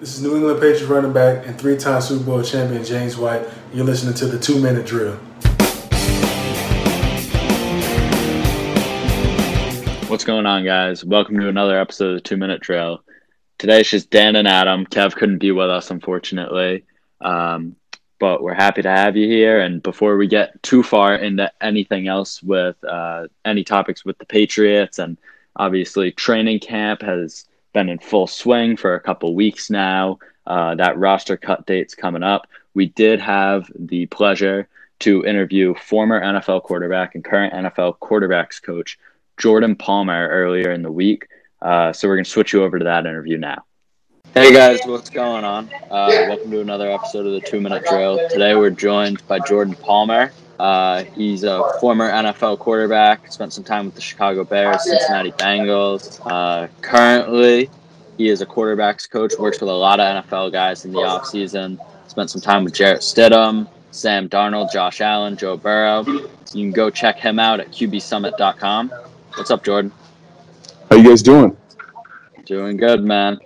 This is New England Patriots running back and three-time Super Bowl champion James White. You're listening to the 2-Minute Drill. What's going on, guys? Welcome to another episode of the 2-Minute Drill. Today it's just Dan and Adam. Kev couldn't be with us, unfortunately. But we're happy to have you here. And before we get too far into anything else with any topics with the Patriots, and obviously training camp has been in full swing for a couple weeks now. That roster cut date's coming up. We did have the pleasure to interview former NFL quarterback and current NFL quarterbacks coach Jordan Palmer earlier in the week. So we're going to switch you over to that interview now. Hey guys, what's going on? Welcome to another episode of the 2-Minute Drill. Today we're joined by Jordan Palmer. He's a former NFL quarterback, spent some time with the Chicago Bears, Cincinnati Bengals. Currently, he is a quarterbacks coach, works with a lot of NFL guys in the offseason. Spent some time with Jarrett Stidham, Sam Darnold, Josh Allen, Joe Burrow. You can go check him out at qbsummit.com. What's up, Jordan? How you guys doing? Doing good, man.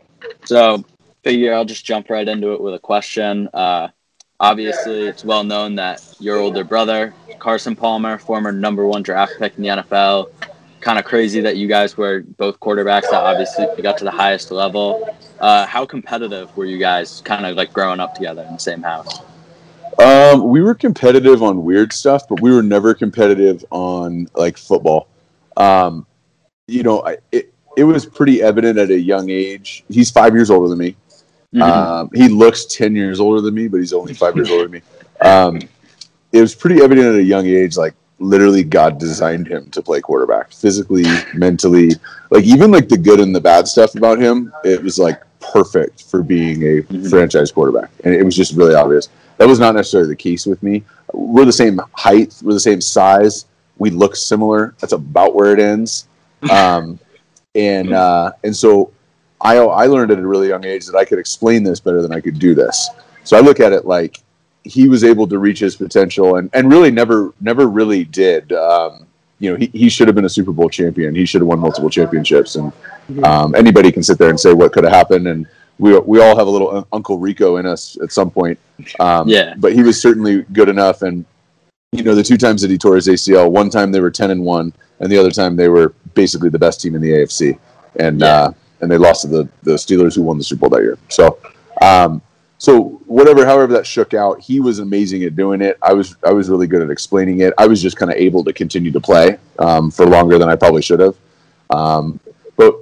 So, figure I'll just jump right into it with a question. Obviously, it's well known that your older brother, Carson Palmer, former number one draft pick in the NFL, kind of crazy that you guys were both quarterbacks that obviously got to the highest level. How competitive were you guys kind of like growing up together in the same house? We were competitive on weird stuff, but we were never competitive on like football. It was pretty evident at a young age. He's 5 years older than me. Mm-hmm. He looks 10 years older than me, but he's only 5 years older than me. It was pretty evident at a young age, like literally God designed him to play quarterback physically, mentally, like even like the good and the bad stuff about him. It was like perfect for being a franchise quarterback. And it was just really obvious. That was not necessarily the case with me. We're the same height. We're the same size. We look similar. That's about where it ends. And so I learned at a really young age that I could explain this better than I could do this. So I look at it like he was able to reach his potential and really never really did. He should have been a Super Bowl champion. He should have won multiple championships. And anybody can sit there and say what could have happened. And we all have a little Uncle Rico in us at some point. But he was certainly good enough. And, you know, the two times that he tore his ACL, one time they were 10-1, and the other time they were basically the best team in the AFC. And they lost to the Steelers, who won the Super Bowl that year. So, however that shook out, he was amazing at doing it. I was really good at explaining it. I was just kind of able to continue to play for longer than I probably should have. But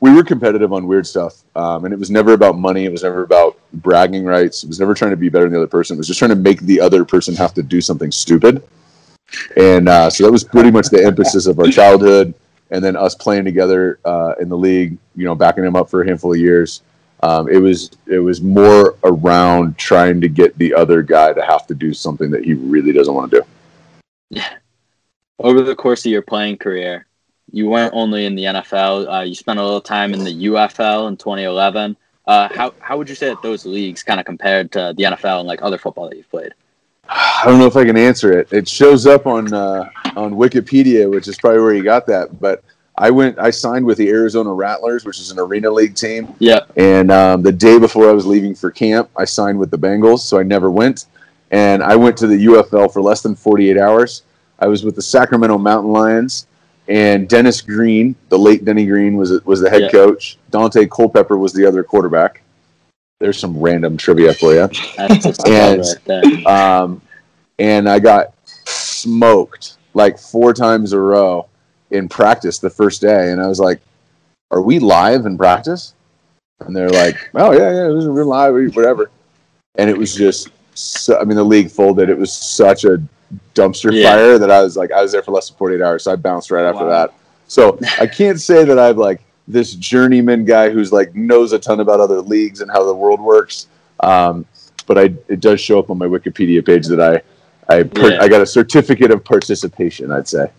we were competitive on weird stuff, and it was never about money. It was never about bragging rights. It was never trying to be better than the other person. It was just trying to make the other person have to do something stupid. And so that was pretty much the emphasis of our childhood. And then us playing together in the league, you know, backing him up for a handful of years. It was more around trying to get the other guy to have to do something that he really doesn't want to do. Yeah. Over the course of your playing career, you weren't only in the NFL. You spent a little time in the UFL in 2011. How would you say that those leagues kind of compared to the NFL and like other football that you've played? I don't know if I can answer it. It shows up on Wikipedia, which is probably where you got that. But I signed with the Arizona Rattlers, which is an arena league team. Yeah. And the day before I was leaving for camp, I signed with the Bengals, so I never went. And I went to the UFL for less than 48 hours. I was with the Sacramento Mountain Lions, and Dennis Green, the late Denny Green, was the head coach. Dante Culpepper was the other quarterback. There's some random trivia for you. And I got smoked like four times a row in practice the first day. And I was like, are we live in practice? And they're like, oh, yeah, we're live, whatever. And it was just, the league folded. It was such a dumpster fire that I was there for less than 48 hours. So I bounced right after that. So I can't say that I've like, this journeyman guy who's like knows a ton about other leagues and how the world works. But it does show up on my Wikipedia page that I got a certificate of participation, I'd say.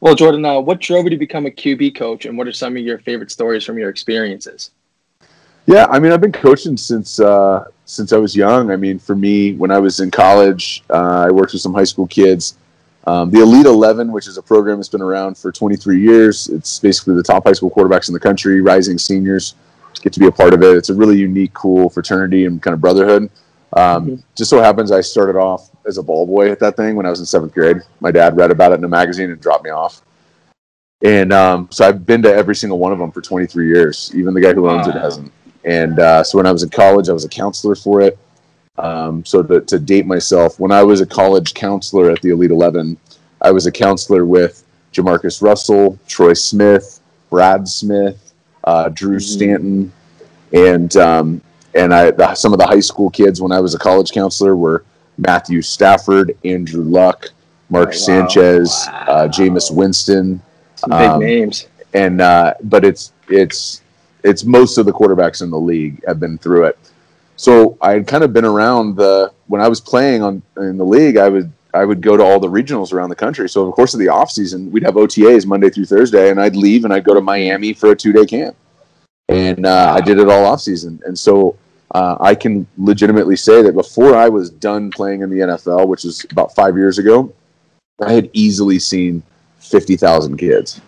Well, Jordan, what drove you to become a QB coach, and what are some of your favorite stories from your experiences? Yeah, I've been coaching since I was young. For me, when I was in college, I worked with some high school kids. The Elite 11, which is a program that's been around for 23 years, it's basically the top high school quarterbacks in the country, rising seniors. get to be a part of it. It's a really unique, cool fraternity and kind of brotherhood. Just so happens I started off as a ball boy at that thing when I was in 7th grade. My dad read about it in a magazine and dropped me off. And so I've been to every single one of them for 23 years. Even the guy who owns it hasn't. And so when I was in college, I was a counselor for it. So to date myself, when I was a college counselor at the Elite 11, I was a counselor with Jamarcus Russell, Troy Smith, Brad Smith, Drew Stanton, and some of the high school kids when I was a college counselor were Matthew Stafford, Andrew Luck, Mark Sanchez, Jameis Winston. Some big names. And but it's most of the quarterbacks in the league have been through it. So I had kind of been around when I was playing in the league, I would go to all the regionals around the country. So in the course of the off season, we'd have OTAs Monday through Thursday, and I'd leave and I'd go to Miami for a 2-day camp. And I did it all off season. And so I can legitimately say that before I was done playing in the NFL, which was about 5 years ago, I had easily seen 50,000 kids.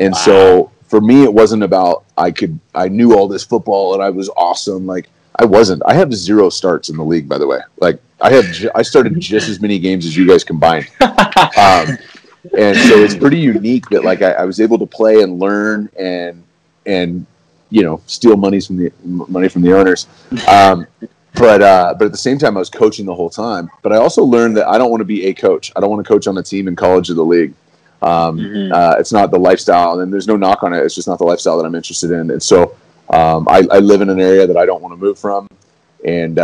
And so for me, it wasn't about I knew all this football and I was awesome. Like I wasn't. I have 0 starts in the league, by the way. Like I started just as many games as you guys combined. And so it's pretty unique that like I was able to play and learn and you know, steal money from the owners. But at the same time, I was coaching the whole time. But I also learned that I don't want to be a coach. I don't want to coach on a team in college or the league. It's not the lifestyle, and there's no knock on it. It's just not the lifestyle that I'm interested in. And so I live in an area that I don't want to move from. And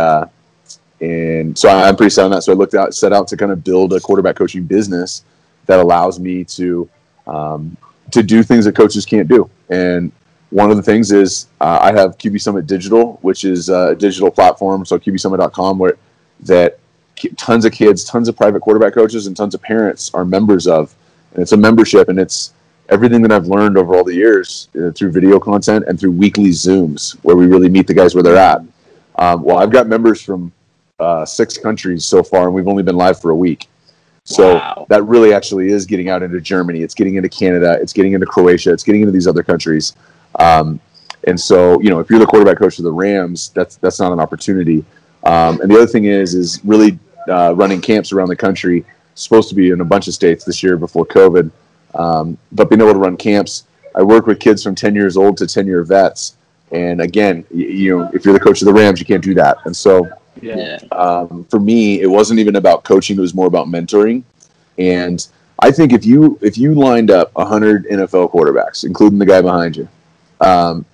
so I'm pretty set on that. So I set out to kind of build a quarterback coaching business that allows me to do things that coaches can't do. And one of the things is I have QB Summit Digital, which is a digital platform, so qbsummit.com, where that tons of kids, tons of private quarterback coaches, and tons of parents are members of. And it's a membership, and it's everything that I've learned over all the years through video content and through weekly Zooms where we really meet the guys where they're at. Well, I've got members from 6 countries so far, and we've only been live for a week. So that really actually is getting out into Germany. It's getting into Canada. It's getting into Croatia. It's getting into these other countries. And so, you know, if you're the quarterback coach of the Rams, that's not an opportunity. And the other thing is really running camps around the country. Supposed to be in a bunch of states this year before COVID. But being able to run camps, I work with kids from 10 years old to 10-year vets. And again, you know, if you're the coach of the Rams, you can't do that. And so for me, it wasn't even about coaching. It was more about mentoring. And I think if you lined up 100 NFL quarterbacks, including the guy behind you, and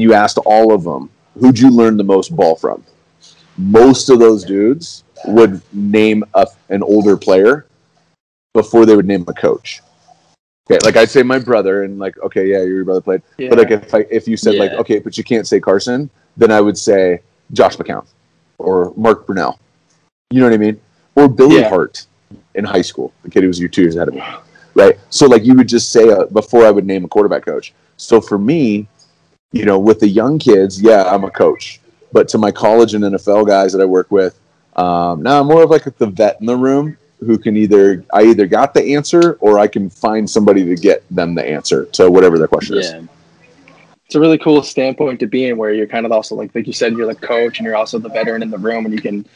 you asked all of them, who'd you learn the most ball from? Most of those dudes would name an older player before they would name a coach. Okay, like I'd say my brother, and like, okay, yeah, your brother played. Yeah. But like if you said like, okay, but you can't say Carson, then I would say Josh McCown or Mark Brunell. You know what I mean? Or Billy Hart in high school, the kid who was 2 years ahead of me, right? So like you would just say before I would name a quarterback coach. So for me, you know, with the young kids, yeah, I'm a coach. But to my college and NFL guys that I work with, now I'm more of like the vet in the room who can either got the answer or I can find somebody to get them the answer to whatever their question is. It's a really cool standpoint to be in where you're kind of also like you said, you're the coach and you're also the veteran in the room and you can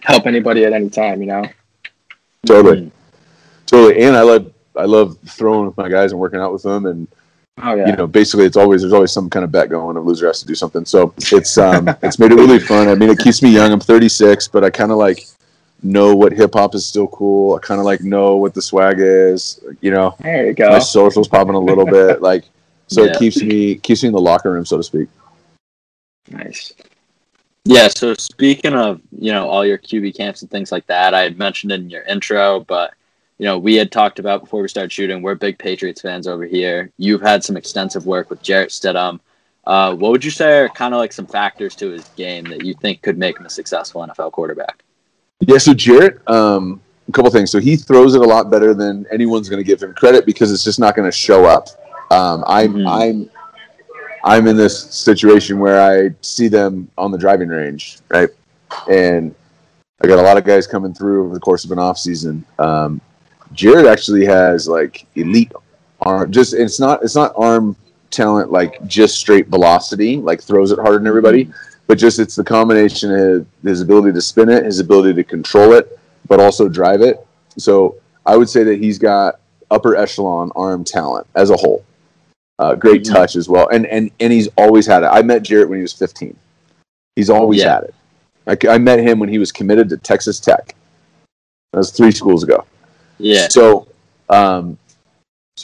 help anybody at any time, you know? Totally. Totally. And I love throwing with my guys and working out with them and, you know, basically there's always some kind of bet going. A loser has to do something. So it's made it really fun. I mean, it keeps me young. I'm 36, but I kind of like know what hip hop is still cool. I kind of like know what the swag is, you know, there you go. My social's popping a little bit. Like, so it keeps me in the locker room, so to speak. Nice. Yeah. So speaking of, you know, all your QB camps and things like that, I had mentioned in your intro, but you know, we had talked about before we started shooting, we're big Patriots fans over here. You've had some extensive work with Jarrett Stidham. What would you say are kind of like some factors to his game that you think could make him a successful NFL quarterback? Yeah, so Jarrett, a couple things. So he throws it a lot better than anyone's going to give him credit because it's just not going to show up. I'm in this situation where I see them on the driving range, right? And I got a lot of guys coming through over the course of an offseason. Jarrett actually has like elite arm. It's not arm talent, like just straight velocity, like throws it harder than everybody, but just it's the combination of his ability to spin it, his ability to control it, but also drive it. So I would say that he's got upper echelon arm talent as a whole. Great touch as well. And he's always had it. I met Jarrett when he was 15. He's always had it. I met him when he was committed to Texas Tech. That was 3 schools ago. Yeah. So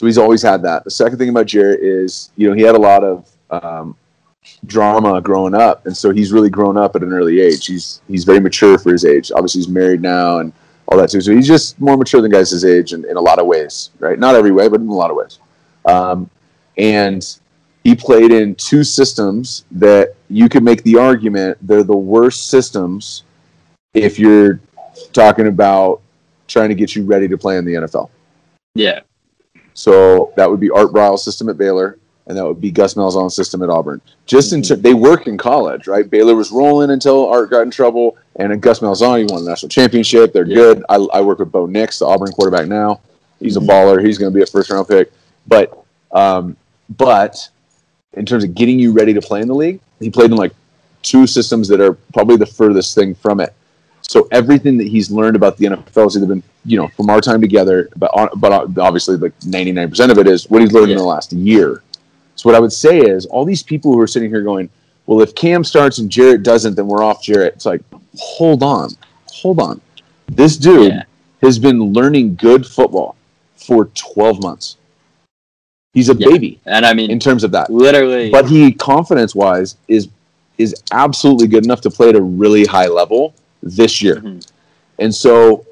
he's always had that. The second thing about Jarrett is, you know, he had a lot of drama growing up, and so he's really grown up at an early age. He's very mature for his age. Obviously, he's married now and all that too. So he's just more mature than guys his age in a lot of ways, right? Not every way, but in a lot of ways. And he played in 2 systems that you could make the argument they're the worst systems if you're talking about trying to get you ready to play in the NFL. Yeah. So that would be Art Brile's system at Baylor, and that would be Gus Malzahn's system at Auburn. Just they worked in college, right? Baylor was rolling until Art got in trouble, and at Gus Malzahn, he won the national championship. They're good. I work with Bo Nix, the Auburn quarterback now. He's a baller. He's going to be a first-round pick. But in terms of getting you ready to play in the league, he played in like 2 systems that are probably the furthest thing from it. So everything that he's learned about the NFL has either been, you know, from our time together, but obviously like 99% of it is what he's learned in the last year. So what I would say is all these people who are sitting here going, well, if Cam starts and Jarrett doesn't, then we're off Jarrett. It's like, hold on. This dude has been learning good football for 12 months. He's a baby, and I mean, in terms of that, literally. But he, confidence-wise, is absolutely good enough to play at a really high level this year. Mm-hmm. And so,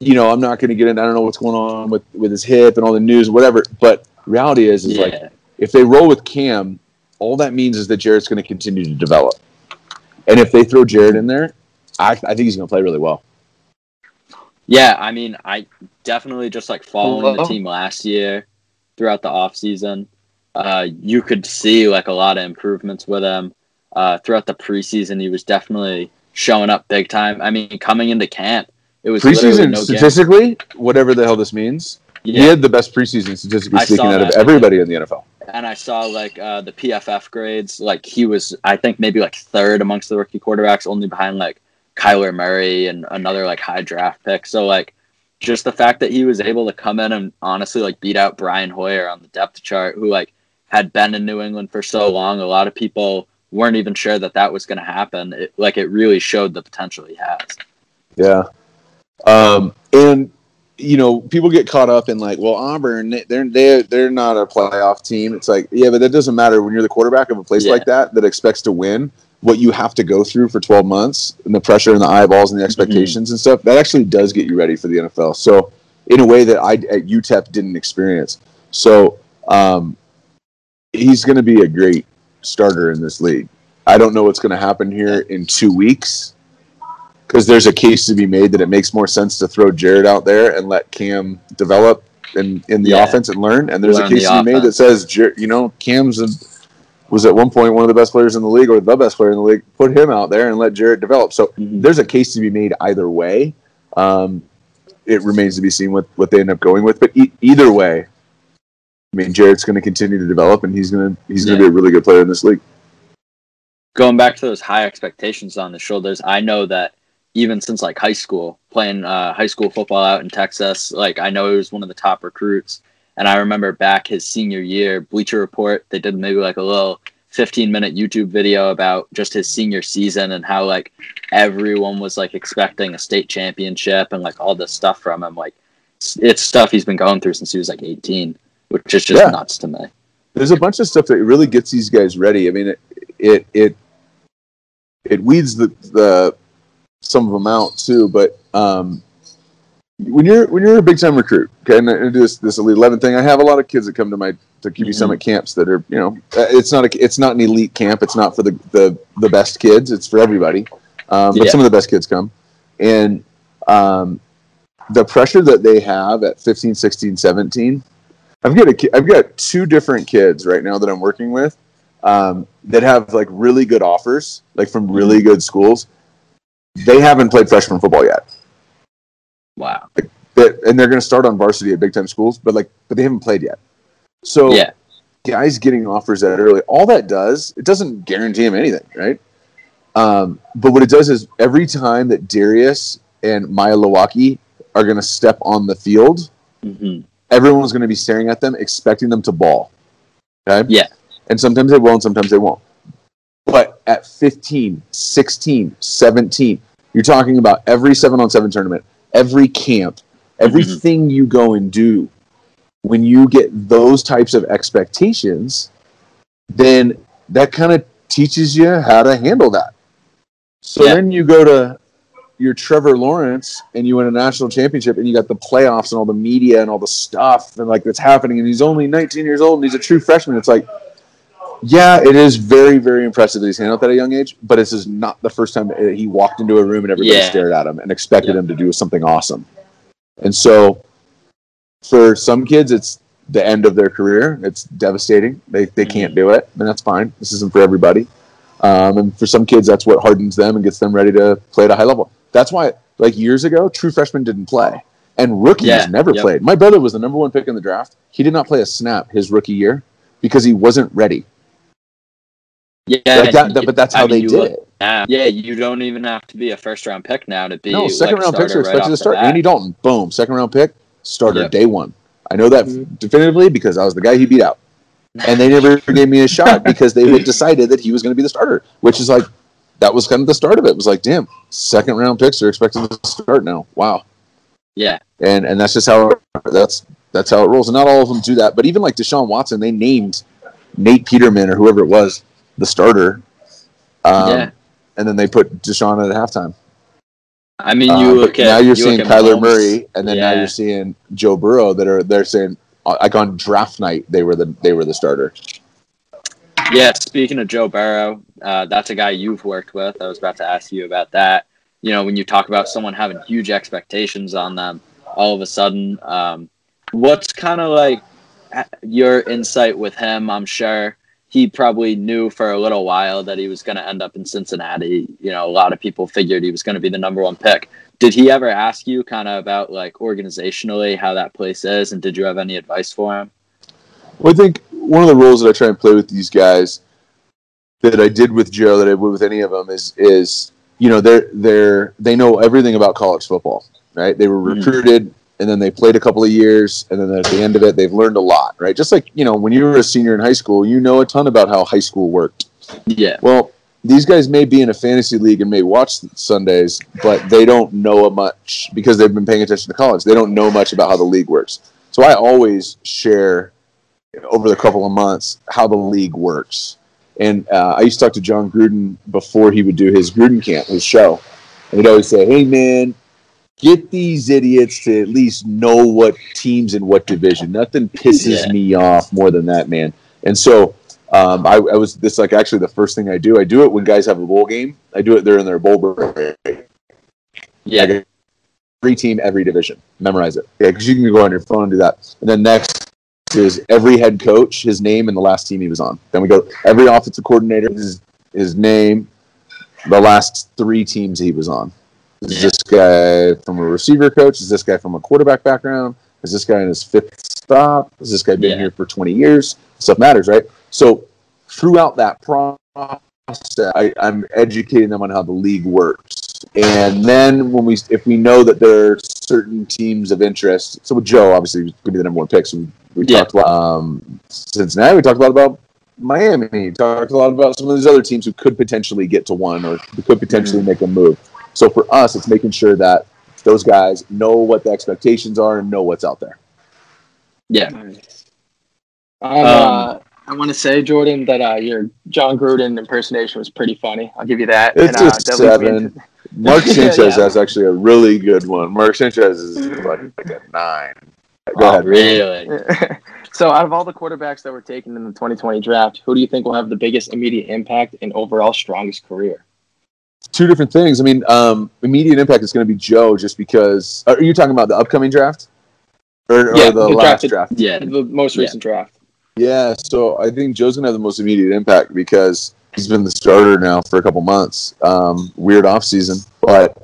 you know, I'm not going to get in. I don't know what's going on with his hip and all the news, whatever. But reality is like if they roll with Cam, all that means is that Jarrett's going to continue to develop. And if they throw Jarrett in there, I think he's going to play really well. Yeah, I mean, I definitely just like following the team last year. Throughout the offseason, you could see like a lot of improvements with him. Throughout the preseason, he was definitely showing up big time. I mean, coming into camp, it was preseason statistically, whatever the hell this means. Yeah. He had the best preseason statistically speaking out of everybody in the NFL. And I saw like the PFF grades. Like he was, I think maybe like 3rd amongst the rookie quarterbacks, only behind like Kyler Murray and another like high draft pick. So like. Just the fact that he was able to come in and honestly like beat out Brian Hoyer on the depth chart, who like had been in New England for so long, a lot of people weren't even sure that was going to happen. It really showed the potential he has. Yeah, and you know people get caught up in like, well, Auburn they're not a playoff team. It's like but that doesn't matter when you're the quarterback of a place like that expects to win. What you have to go through for 12 months and the pressure and the eyeballs and the expectations and stuff, that actually does get you ready for the NFL. So in a way that I at UTEP didn't experience. So he's going to be a great starter in this league. I don't know what's going to happen here in 2 weeks because there's a case to be made that it makes more sense to throw Jarrett out there and let Cam develop in the offense and learn. And there's a case to be made that says, you know, Cam's was at one point one of the best players in the league or the best player in the league, put him out there and let Jarrett develop. So there's a case to be made either way. It remains to be seen what they end up going with. But either way, I mean, Jarrett's going to continue to develop, and he's going to be a really good player in this league. Going back to those high expectations on his shoulders, I know that even since like high school, playing high school football out in Texas, like I know he was one of the top recruits. And I remember back his senior year, Bleacher Report, they did maybe like a little 15-minute YouTube video about just his senior season and how like everyone was like expecting a state championship and like all this stuff from him. Like it's stuff he's been going through since he was like 18, which is just nuts to me. There's a bunch of stuff that really gets these guys ready. I mean, it weeds the some of them out too, but When you're a big time recruit, okay, and I do this Elite 11 thing, I have a lot of kids that come to my QB Summit camps that are, you know, it's not an elite camp, it's not for the best kids, it's for everybody, but some of the best kids come, and the pressure that they have at 15, 16, 17, I've got 2 different kids right now that I'm working with that have like really good offers, like from really good schools. They haven't played freshman football yet. Wow. And they're going to start on varsity at big time schools, but they haven't played yet. So guys getting offers that early, all that does, it doesn't guarantee him anything, right? But what it does is every time that Darius and Maya Lowacki are going to step on the field, everyone's going to be staring at them, expecting them to ball. Okay? Yeah. And sometimes they will and sometimes they won't. But at 15, 16, 17, you're talking about every 7-on-7 tournament, every camp, everything you go and do. When you get those types of expectations, then that kind of teaches you how to handle that. So then you go to your Trevor Lawrence and you win a national championship and you got the playoffs and all the media and all the stuff and like that's happening and he's only 19 years old and he's a true freshman. It's like, yeah, it is very, very impressive that he's handled that at a young age, but this is not the first time that he walked into a room and everybody stared at him and expected him to do something awesome. And so for some kids, it's the end of their career. It's devastating. They can't do it, and that's fine. This isn't for everybody. And for some kids, that's what hardens them and gets them ready to play at a high level. That's why, like years ago, true freshmen didn't play, and rookies never played. My brother was the number one pick in the draft. He did not play a snap his rookie year because he wasn't ready. But that's how they did it. Yeah, you don't even have to be a first-round pick now to be second-round picks are expected to start. Andy Dalton, boom, second-round pick, starter day one. I know that definitively because I was the guy he beat out. And they never gave me a shot because they had decided that he was going to be the starter, which is like, that was kind of the start of it. It was like, damn, second-round picks are expected to start now. Wow. Yeah. And that's just how that's how it rolls. And not all of them do that. But even like Deshaun Watson, they named Nate Peterman or whoever it was the starter. And then they put Deshaun at halftime. I mean, you look at now you're seeing Kyler Murray, and then now you're seeing Joe Burrow. They're saying like on draft night they were the starter. Yeah, speaking of Joe Burrow, that's a guy you've worked with. I was about to ask you about that. You know, when you talk about someone having huge expectations on them, all of a sudden, what's kind of like your insight with him? I'm sure he probably knew for a little while that he was going to end up in Cincinnati. You know, a lot of people figured he was going to be the number one pick. Did he ever ask you kind of about like organizationally how that place is? And did you have any advice for him? Well, I think one of the roles that I try and play with these guys that I did with Joe, that I would with any of them is, you know, they know everything about college football, right? They were recruited and then they played a couple of years, and then at the end of it, they've learned a lot, right? Just like, you know, when you were a senior in high school, you know a ton about how high school worked. Yeah. Well, these guys may be in a fantasy league and may watch Sundays, but they don't know much because they've been paying attention to college. They don't know much about how the league works. So I always share, over the couple of months, how the league works. And I used to talk to John Gruden before he would do his Gruden Camp, his show. And he'd always say, hey, man, get these idiots to at least know what teams in what division. Nothing pisses me off more than that, man. And so I was this like actually the first thing I do. I do it when guys have a bowl game. I do it there in their bowl break. Yeah, every team, every division. Memorize it. Yeah, because you can go on your phone and do that. And then next is every head coach, his name, and the last team he was on. Then we go every offensive coordinator, his name, the last three teams he was on. Is this guy from a receiver coach? Is this guy from a quarterback background? Is this guy in his fifth stop? Has this guy been here for 20 years? Stuff matters, right? So throughout that process, I'm educating them on how the league works. And then if we know that there are certain teams of interest, so with Joe, obviously, he's going to be the number one pick. So we talked a lot about Cincinnati. We talked a lot about Miami. We talked a lot about some of these other teams who could potentially get to one or could potentially make a move. So for us, it's making sure that those guys know what the expectations are and know what's out there. Yeah. Nice. I want to say, Jordan, that your John Gruden impersonation was pretty funny. I'll give you that. It's and, a seven. Mark Sanchez has actually a really good one. Mark Sanchez is like a 9. Go ahead. Really? So out of all the quarterbacks that were taken in the 2020 draft, who do you think will have the biggest immediate impact and overall strongest career? Two different things. I mean, immediate impact is going to be Joe just because – are you talking about the upcoming draft? Or the last draft? Yeah, the most recent draft. Yeah, so I think Joe's going to have the most immediate impact because he's been the starter now for a couple months. Weird offseason. But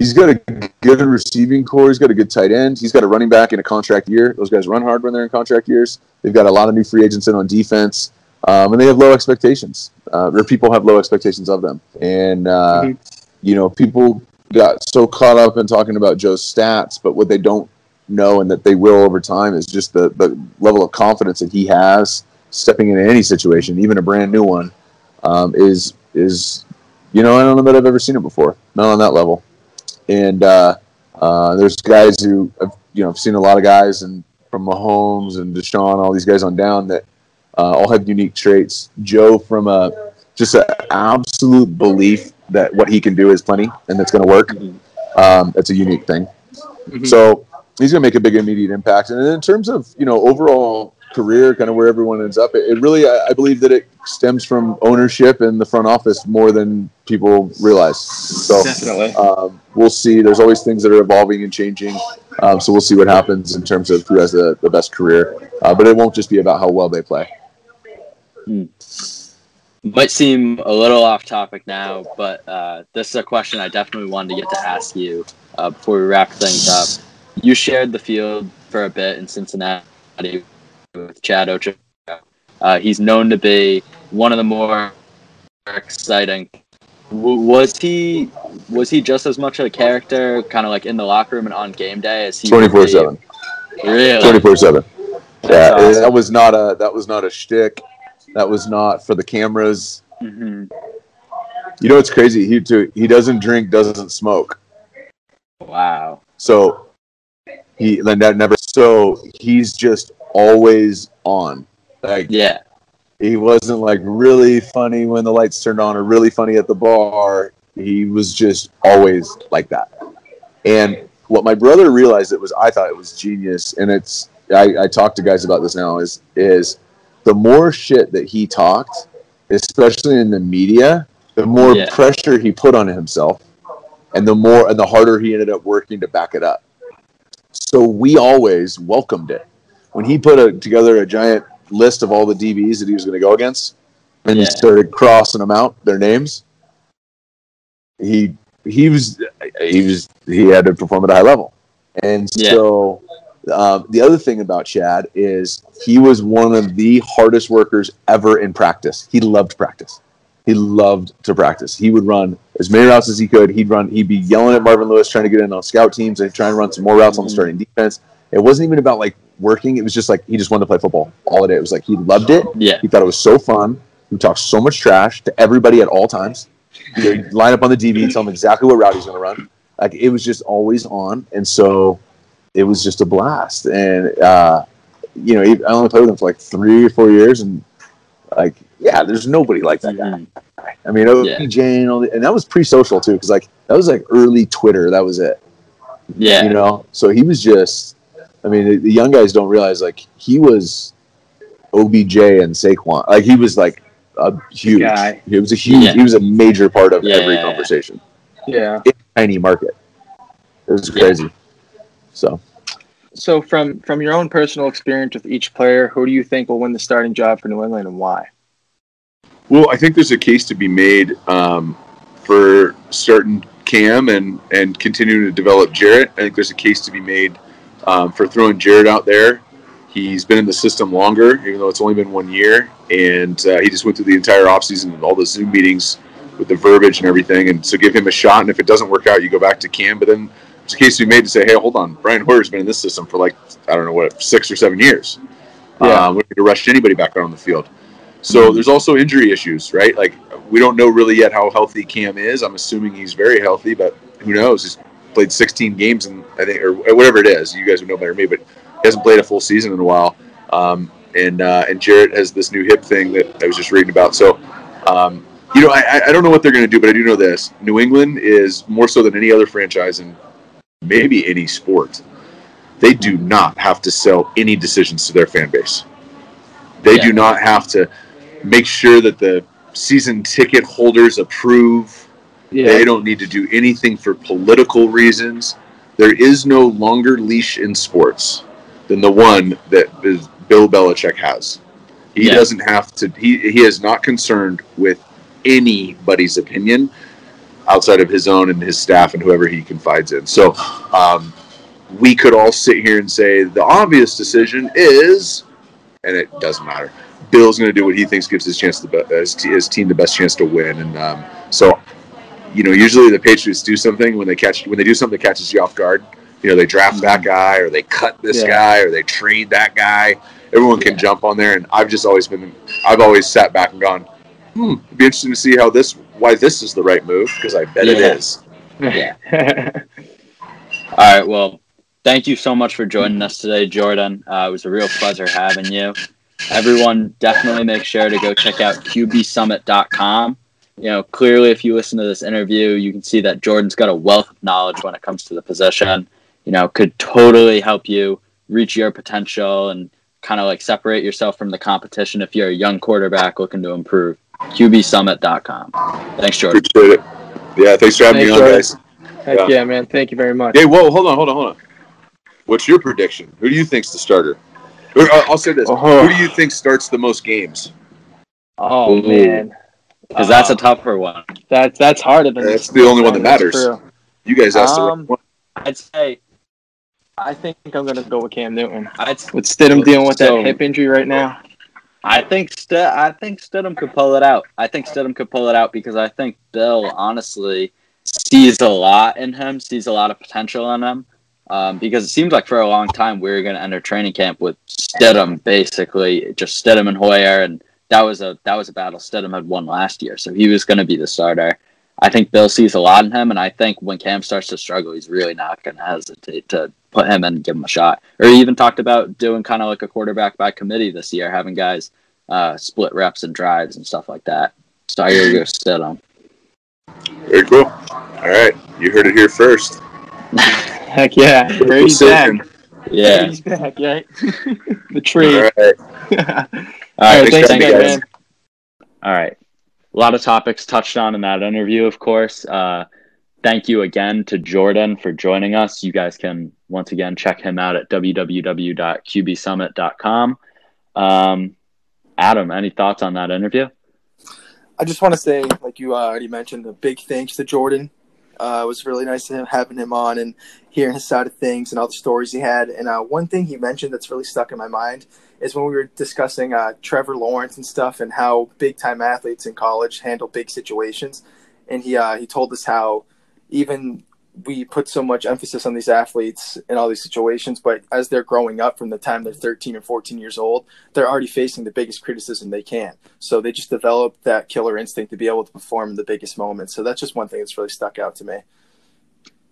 He's got a good receiving core. He's got a good tight end. He's got a running back in a contract year. Those guys run hard when they're in contract years. They've got a lot of new free agents in on defense, and they have low expectations. Or people have low expectations of them. And, you know, people got so caught up in talking about Joe's stats, but what they don't know and that they will over time is just the level of confidence that he has stepping into any situation, even a brand new one, is you know, I don't know that I've ever seen it before. Not on that level. And there's guys who, I've seen a lot of guys and from Mahomes and Deshaun, all these guys on down that all have unique traits. Joe, from just an absolute belief that what he can do is plenty and that's going to work, that's a unique thing. So he's going to make a big immediate impact. And in terms of, you know, overall career, kind of where everyone ends up, it really, I believe that it stems from ownership and the front office more than people realize. So definitely. We'll see. There's always things that are evolving and changing. So we'll see what happens in terms of who has the best career. But it won't just be about how well they play. Might seem a little off topic now, but this is a question I definitely wanted to get to ask you before we wrap things up. You shared the field for a bit in Cincinnati with Chad Ochoa. He's known to be one of the more exciting. Was he just as much of a character, kind of like in the locker room and on game day, as he 24/7? Really, 24/7. Yeah, awesome. that was not a shtick. That was not for the cameras. You know, it's crazy. He doesn't drink, doesn't smoke. Wow. So he's just always on. Like, yeah, he wasn't like really funny when the lights turned on or really funny at the bar. He was just always like that. And what my brother realized, I thought it was genius, and it's I talk to guys about this now, is the more shit that he talked, especially in the media, the more pressure he put on himself, and the harder he ended up working to back it up. So we always welcomed it. When he put together a giant list of all the DBs that he was going to go against, and he started crossing them out, their names, he had to perform at a high level. And so the other thing about Chad is he was one of the hardest workers ever in practice. He loved practice. He loved to practice. He would run as many routes as he could. He'd be yelling at Marvin Lewis, trying to get in on scout teams and try and run some more routes on the starting defense. It wasn't even about like working. It was just like he just wanted to play football all day. It was like he loved it. Yeah. He thought it was so fun. He talked so much trash to everybody at all times. He'd line up on the DB, tell him exactly what route he's going to run. Like, it was just always on. And so it was just a blast. And, you know, I only played with him for like 3 or 4 years. And, like, yeah, there's nobody like that guy. I mean, OBJ and that was pre-social too, because, like, that was like early Twitter. That was it. Yeah. You know? So he was just. I mean, the young guys don't realize, like, he was OBJ and Saquon. Like, he was, like, a huge guy. He was a huge. Yeah. He was a major part of every conversation. Yeah. In a tiny market. It was crazy. Yeah. So from your own personal experience with each player, who do you think will win the starting job for New England and why? Well, I think there's a case to be made for starting Cam and continuing to develop Jarrett. I think there's a case to be made for throwing Jarrett out there. He's been in the system longer, even though it's only been 1 year, and he just went through the entire offseason and all the Zoom meetings with the verbiage and everything, and so give him a shot, and if it doesn't work out, you go back to Cam. But then there's a case to be made to say, hey, hold on, Brian Hoyer's been in this system for, like, I don't know what, 6 or 7 years. We don't need to rush anybody back out on the field. So there's also injury issues, right? Like, we don't know really yet how healthy Cam is. I'm assuming he's very healthy, but who knows? He's played 16 games, and I think, or whatever it is, you guys would know better than me, but he hasn't played a full season in a while. And Jarrett has this new hip thing that I was just reading about. So, you know, I don't know what they're going to do, but I do know this. New England is, more so than any other franchise and maybe any sport, they do not have to sell any decisions to their fan base. They do not have to make sure that the season ticket holders approve. They don't need to do anything for political reasons. There is no longer leash in sports than the one that Bill Belichick has. He doesn't have to. He is not concerned with anybody's opinion. outside of his own and his staff and whoever he confides in. So we could all sit here and say the obvious decision is, and it doesn't matter, Bill's going to do what he thinks gives his chance, his team the best chance to win. And so, you know, usually the Patriots do something when they do something that catches you off guard. You know, they draft that guy, or they cut this guy, or they trade that guy. Everyone can jump on there, and I've always sat back and gone, it'd be interesting to see why this is the right move, because I bet it is. Yeah. All right, well, thank you so much for joining us today, Jordan. It was a real pleasure having you. Everyone, definitely make sure to go check out qbsummit.com. You know, clearly, if you listen to this interview, you can see that Jordan's got a wealth of knowledge when it comes to the position. You know, could totally help you reach your potential and kind of like separate yourself from the competition if you're a young quarterback looking to improve. QBSummit.com. Thanks, Jordan. Appreciate it. Yeah, thanks for having me on, guys. Heck yeah, man. Thank you very much. Hey, whoa, hold on. What's your prediction? Who do you think's the starter? I'll say this. Who do you think starts the most games? Oh, man. Because that's a tougher one. That's harder than that's the only one that matters. You guys asked the right one. I'd say I think I'm going to go with Cam Newton. With Stidham dealing with that hip injury right now, I think Stidham could pull it out. I think Stidham could pull it out because I think Bill honestly sees a lot in him, sees a lot of potential in him. Because it seems like for a long time we were going to enter training camp with Stidham basically just Stidham and Hoyer, and that was a battle Stidham had won last year, so he was going to be the starter. I think Bill sees a lot in him, and I think when Cam starts to struggle, he's really not going to hesitate to put him in and give him a shot. Or he even talked about doing kind of like a quarterback by committee this year, having guys split reps and drives and stuff like that. So I gotta go sit on. Very cool. All right. You heard it here first. Heck yeah. Brady's back. Yeah. Brady's back, right? The tree. All right. All right. Thanks, guys. Man. All right. A lot of topics touched on in that interview, of course. Thank you again to Jordan for joining us. You guys can, once again, check him out at www.qbsummit.com. Adam, any thoughts on that interview? I just want to say, like you already mentioned, a big thanks to Jordan. It was really nice having him on and hearing his side of things and all the stories he had. And one thing he mentioned that's really stuck in my mind is when we were discussing Trevor Lawrence and stuff and how big-time athletes in college handle big situations. And he told us how even we put so much emphasis on these athletes in all these situations, but as they're growing up from the time they're 13 or 14 years old, they're already facing the biggest criticism they can. So they just develop that killer instinct to be able to perform in the biggest moments. So that's just one thing that's really stuck out to me.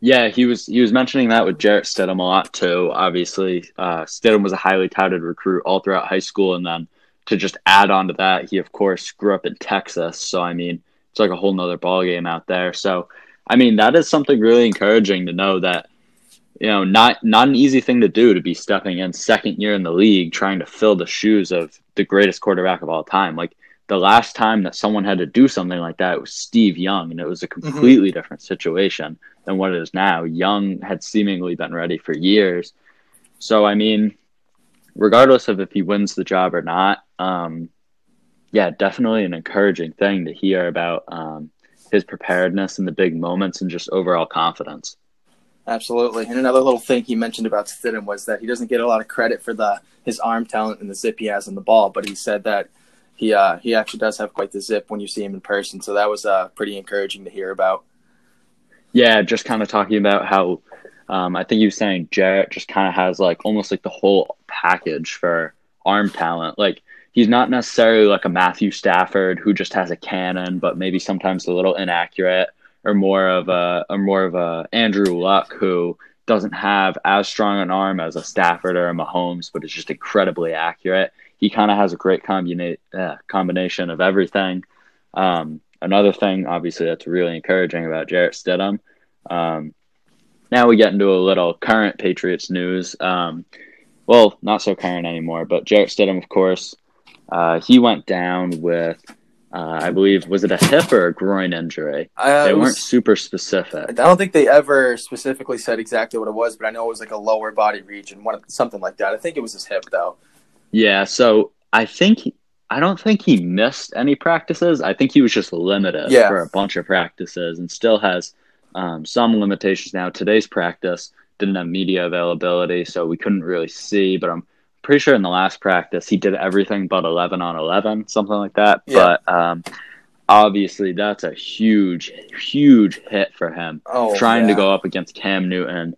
Yeah, he was mentioning that with Jarrett Stidham a lot too, obviously. Stidham was a highly touted recruit all throughout high school. And then to just add on to that, he, of course, grew up in Texas. So, I mean, it's like a whole nother ballgame out there. So, I mean, that is something really encouraging to know that, you know, not an easy thing to do to be stepping in second year in the league, trying to fill the shoes of the greatest quarterback of all time. Like the last time that someone had to do something like that, it was Steve Young, and it was a completely different situation than what it is now. Young had seemingly been ready for years. So, I mean, regardless of if he wins the job or not, definitely an encouraging thing to hear about, his preparedness in the big moments and just overall confidence. Absolutely. And another little thing he mentioned about Stidham was that he doesn't get a lot of credit for his arm talent and the zip he has on the ball, but he said that he actually does have quite the zip when you see him in person. So that was pretty encouraging to hear about. Yeah, just kind of talking about how I think he was saying Jarrett just kind of has like almost like the whole package for arm talent. Like, he's not necessarily like a Matthew Stafford who just has a cannon, but maybe sometimes a little inaccurate, or more of a Andrew Luck who doesn't have as strong an arm as a Stafford or a Mahomes, but is just incredibly accurate. He kind of has a great combination of everything. Another thing, obviously, that's really encouraging about Jarrett Stidham. Now we get into a little current Patriots news. Well, not so current anymore, but Jarrett Stidham, of course. He went down with, I believe, was it a hip or a groin injury? They weren't super specific. I don't think they ever specifically said exactly what it was, but I know it was like a lower body region, something like that. I think it was his hip, though. Yeah, so I think I don't think he missed any practices. I think he was just limited for a bunch of practices and still has some limitations now. Today's practice didn't have media availability, so we couldn't really see, but I'm pretty sure in the last practice he did everything but 11 on 11, something like that. Yeah. But obviously that's a huge, huge hit for him. Trying to go up against Cam Newton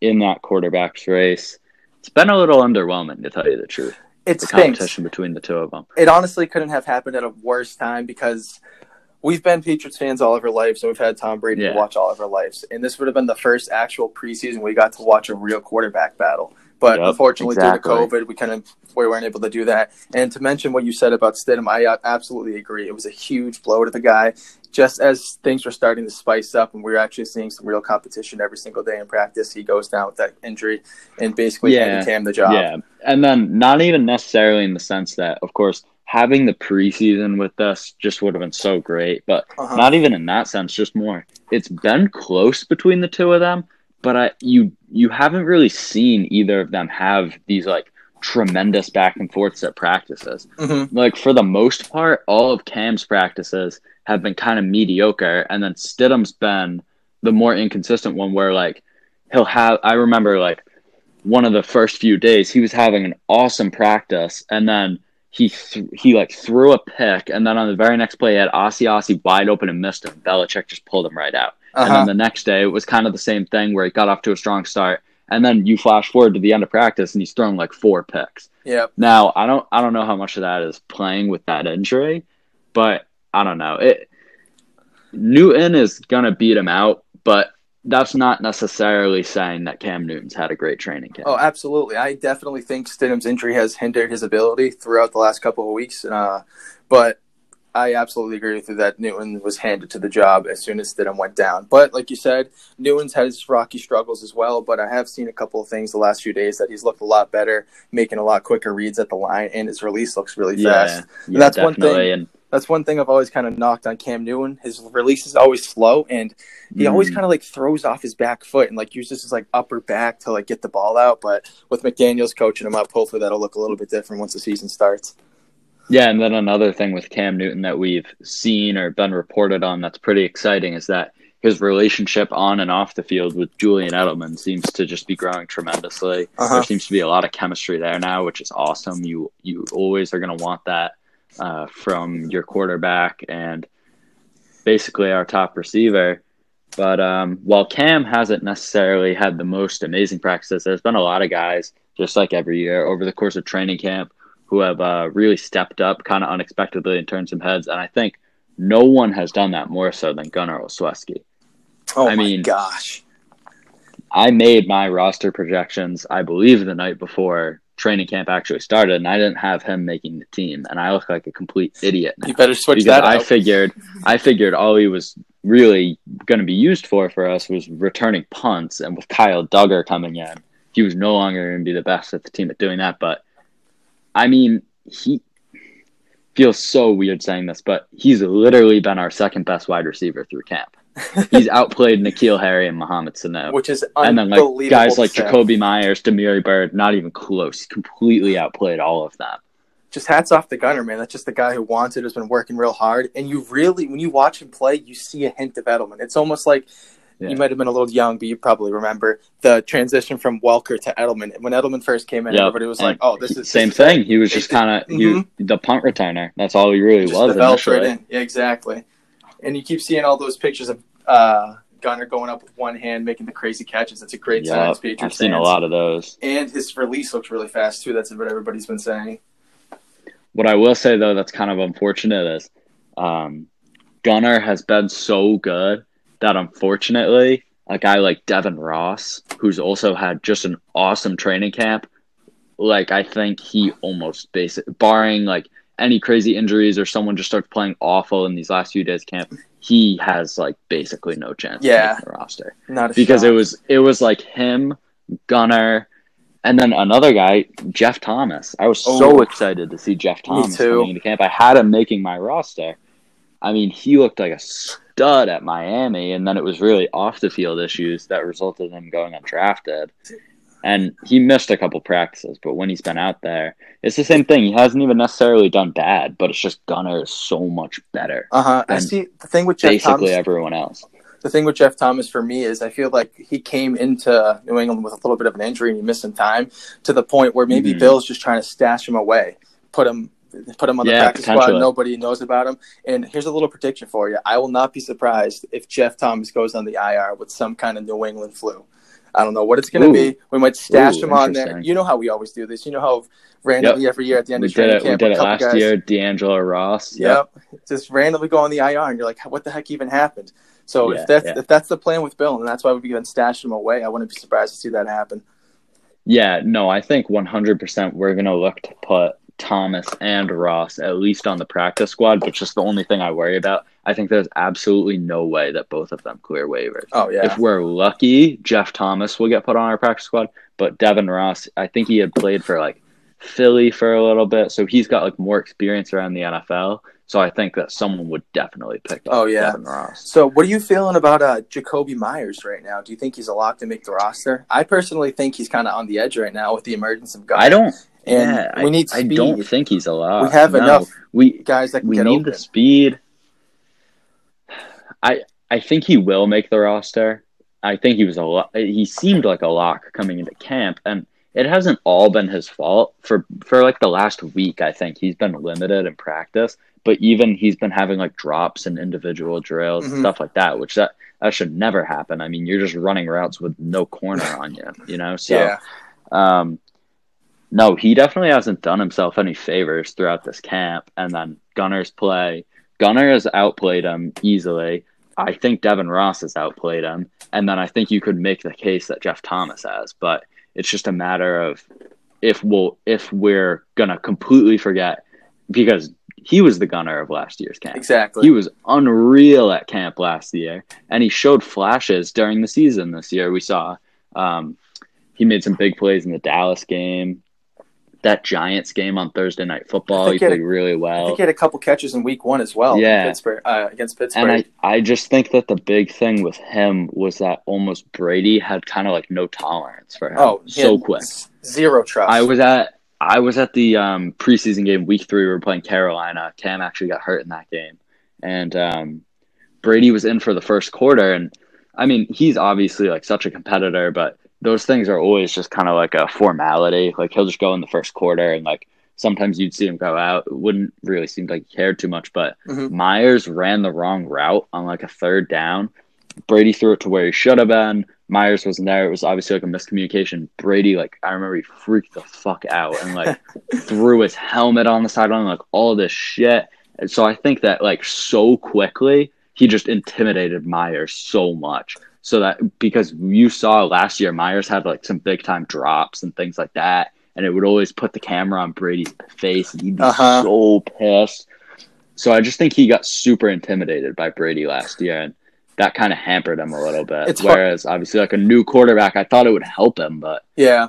in that quarterback's race. It's been a little underwhelming, to tell you the truth. It's the competition between the two of them. It honestly couldn't have happened at a worse time, because we've been Patriots fans all of our lives, and we've had Tom Brady to watch all of our lives. And this would have been the first actual preseason we got to watch a real quarterback battle. But unfortunately, due to COVID, we weren't able to do that. And to mention what you said about Stidham, I absolutely agree. It was a huge blow to the guy. Just as things were starting to spice up and we were actually seeing some real competition every single day in practice, he goes down with that injury and basically handed Cam the job. Yeah, and then not even necessarily in the sense that, of course, having the preseason with us just would have been so great. But not even in that sense, just more. It's been close between the two of them. But you haven't really seen either of them have these, like, tremendous back and forths at practices. Mm-hmm. Like, for the most part, all of Cam's practices have been kind of mediocre. And then Stidham's been the more inconsistent one where, like, he'll have – I remember, like, one of the first few days, he was having an awesome practice. And then he threw a pick. And then on the very next play, he had Ossie wide open and missed him. Belichick just pulled him right out. And then the next day, it was kind of the same thing where he got off to a strong start. And then you flash forward to the end of practice, and he's thrown like 4 picks. Yep. Now, I don't know how much of that is playing with that injury, but I don't know. Newton is going to beat him out, but that's not necessarily saying that Cam Newton's had a great training camp. Oh, absolutely. I definitely think Stidham's injury has hindered his ability throughout the last couple of weeks. But I absolutely agree with you that Newton was handed to the job as soon as Stidham went down. But like you said, Newton's had his rocky struggles as well, but I have seen a couple of things the last few days that he's looked a lot better, making a lot quicker reads at the line, and his release looks really fast. Yeah, and that's one thing. That's one thing I've always kind of knocked on Cam Newton. His release is always slow, and he always kind of like throws off his back foot and like uses his like upper back to like get the ball out. But with McDaniels coaching him up, hopefully that'll look a little bit different once the season starts. Yeah, and then another thing with Cam Newton that we've seen or been reported on that's pretty exciting is that his relationship on and off the field with Julian Edelman seems to just be growing tremendously. There seems to be a lot of chemistry there now, which is awesome. You always are going to want that from your quarterback and basically our top receiver. But while Cam hasn't necessarily had the most amazing practices, there's been a lot of guys, just like every year, over the course of training camp, who have really stepped up kind of unexpectedly and turned some heads. And I think no one has done that more so than Gunnar Olszewski. Oh, my gosh. I made my roster projections, I believe, the night before training camp actually started, and I didn't have him making the team. And I look like a complete idiot now. You better switch that out. I figured all he was really going to be used for us was returning punts. And with Kyle Duggar coming in, he was no longer going to be the best at the team at doing that. But I mean, he feels so weird saying this, but he's literally been our second best wide receiver through camp. He's outplayed N'Keal Harry and Mohamed Sanu, which is unbelievable. And then guys like Jacoby Myers, Demary Bird, not even close. Completely outplayed all of them. Just hats off to Gunnar, man. That's just the guy who wants it, has been working real hard. And you really, when you watch him play, you see a hint of Edelman. It's almost like. Yeah. You might have been a little young, but you probably remember the transition from Welker to Edelman. When Edelman first came in, everybody was like, oh, this is... Same thing. He was just kind of the punt returner. That's all he really was initially. Right in. Yeah, exactly. And you keep seeing all those pictures of Gunnar going up with one hand, making the crazy catches. That's a great sign. I've seen a lot of those. And his release looks really fast, too. That's what everybody's been saying. What I will say, though, that's kind of unfortunate is Gunnar has been so good that unfortunately, a guy like Devin Ross, who's also had just an awesome training camp, like I think he almost barring like any crazy injuries or someone just starts playing awful in these last few days camp, he has like basically no chance to make the roster. Not a because shot. It was like him, Gunnar, and then another guy, Jeff Thomas. I was so excited to see Jeff Thomas coming into camp. I had him making my roster. I mean, he looked like a stud at Miami, and then it was really off-the-field issues that resulted in him going undrafted. And he missed a couple practices, but when he's been out there, it's the same thing. He hasn't even necessarily done bad, but it's just Gunnar is so much better. I see the thing with Jeff Thomas, everyone else. The thing with Jeff Thomas for me is I feel like he came into New England with a little bit of an injury and he missed some time to the point where maybe Bill's just trying to stash him away, put him on the practice squad. Nobody knows about him. And here's a little prediction for you. I will not be surprised if Jeff Thomas goes on the IR with some kind of New England flu. I don't know what it's going to be. We might stash him on there. You know how we always do this. You know how randomly every year at the end of training camp. We did it last year, D'Angelo Ross. Yep. Just randomly go on the IR, and you're like, what the heck even happened? So if that's the plan with Bill, and that's why we've even stashed him away, I wouldn't be surprised to see that happen. Yeah, no, I think 100% we're going to look to put Thomas and Ross at least on the practice squad, but just the only thing I worry about, I think there's absolutely no way that both of them clear waivers. Oh yeah. If we're lucky, Jeff Thomas will get put on our practice squad, but Devin Ross, I think he had played for like Philly for a little bit, so he's got like more experience around the NFL. So I think that someone would definitely pick up Devin Ross. So what are you feeling about Jacoby Myers right now? Do you think he's a lock to make the roster? I personally think he's kind of on the edge right now with the emergence of guys. We need speed. I don't think he's a lock. We have enough guys that can get open. We need the speed. I think he will make the roster. I think he was a lock. He seemed like a lock coming into camp, and it hasn't all been his fault. For like the last week, I think he's been limited in practice. But even he's been having like drops and individual drills and stuff like that, which that should never happen. I mean, you're just running routes with no corner on you, you know? So, no, he definitely hasn't done himself any favors throughout this camp. And then Gunnar's play. Gunnar has outplayed him easily. I think Devin Ross has outplayed him. And then I think you could make the case that Jeff Thomas has. But it's just a matter of if we're going to completely forget, because he was the Gunnar of last year's camp. Exactly. He was unreal at camp last year, and he showed flashes during the season this year. We saw he made some big plays in the Dallas game, that Giants game on Thursday Night Football. He played really well. I think he had a couple catches in week one as well against Pittsburgh. And I just think that the big thing with him was that almost Brady had kind of like no tolerance for him. Oh, so quick. Zero trust. I was at the preseason game, week 3. We were playing Carolina. Cam actually got hurt in that game. And Brady was in for the first quarter. And, I mean, he's obviously, like, such a competitor, but those things are always just kind of like a formality. Like, he'll just go in the first quarter, and, like, sometimes you'd see him go out. It wouldn't really seem like he cared too much. But Myers ran the wrong route on, like, a third down. Brady threw it to where he should have been. Myers wasn't there. It was obviously like a miscommunication. Brady, like, I remember he freaked the fuck out and, like, threw his helmet on the sideline, like, all this shit. And so I think that, like, so quickly, he just intimidated Myers so much. So that, because you saw last year, Myers had, like, some big-time drops and things like that, and it would always put the camera on Brady's face, and he'd be so pissed. So I just think he got super intimidated by Brady last year, and that kind of hampered him a little bit. Whereas, obviously, like a new quarterback, I thought it would help him, but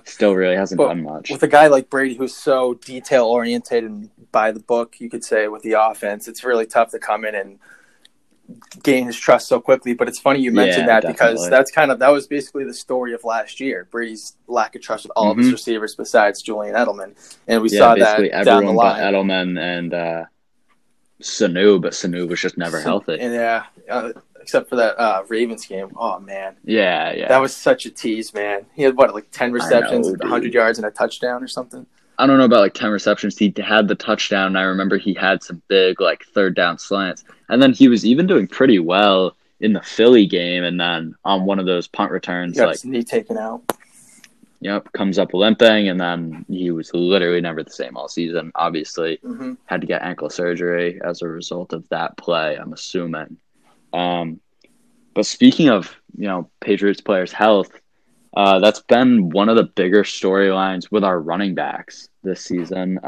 still really hasn't done much. With a guy like Brady who's so detail-oriented and by the book, you could say, with the offense, it's really tough to come in and gain his trust so quickly. But it's funny you mentioned that definitely, because that was basically the story of last year, Brady's lack of trust with all of his receivers besides Julian Edelman. And we saw that down the line. Edelman and Sanu, but Sanu was just never healthy. Except for that Ravens game. Oh, man. Yeah. That was such a tease, man. He had, 10 receptions, 100 yards, and a touchdown or something? I don't know about, 10 receptions. He had the touchdown, and I remember he had some big, third-down slants. And then he was even doing pretty well in the Philly game, and then on one of those punt returns. He got his knee taken out. Yep, comes up limping, and then he was literally never the same all season, obviously. Had to get ankle surgery as a result of that play, I'm assuming. But speaking of, Patriots players' health, that's been one of the bigger storylines with our running backs this season.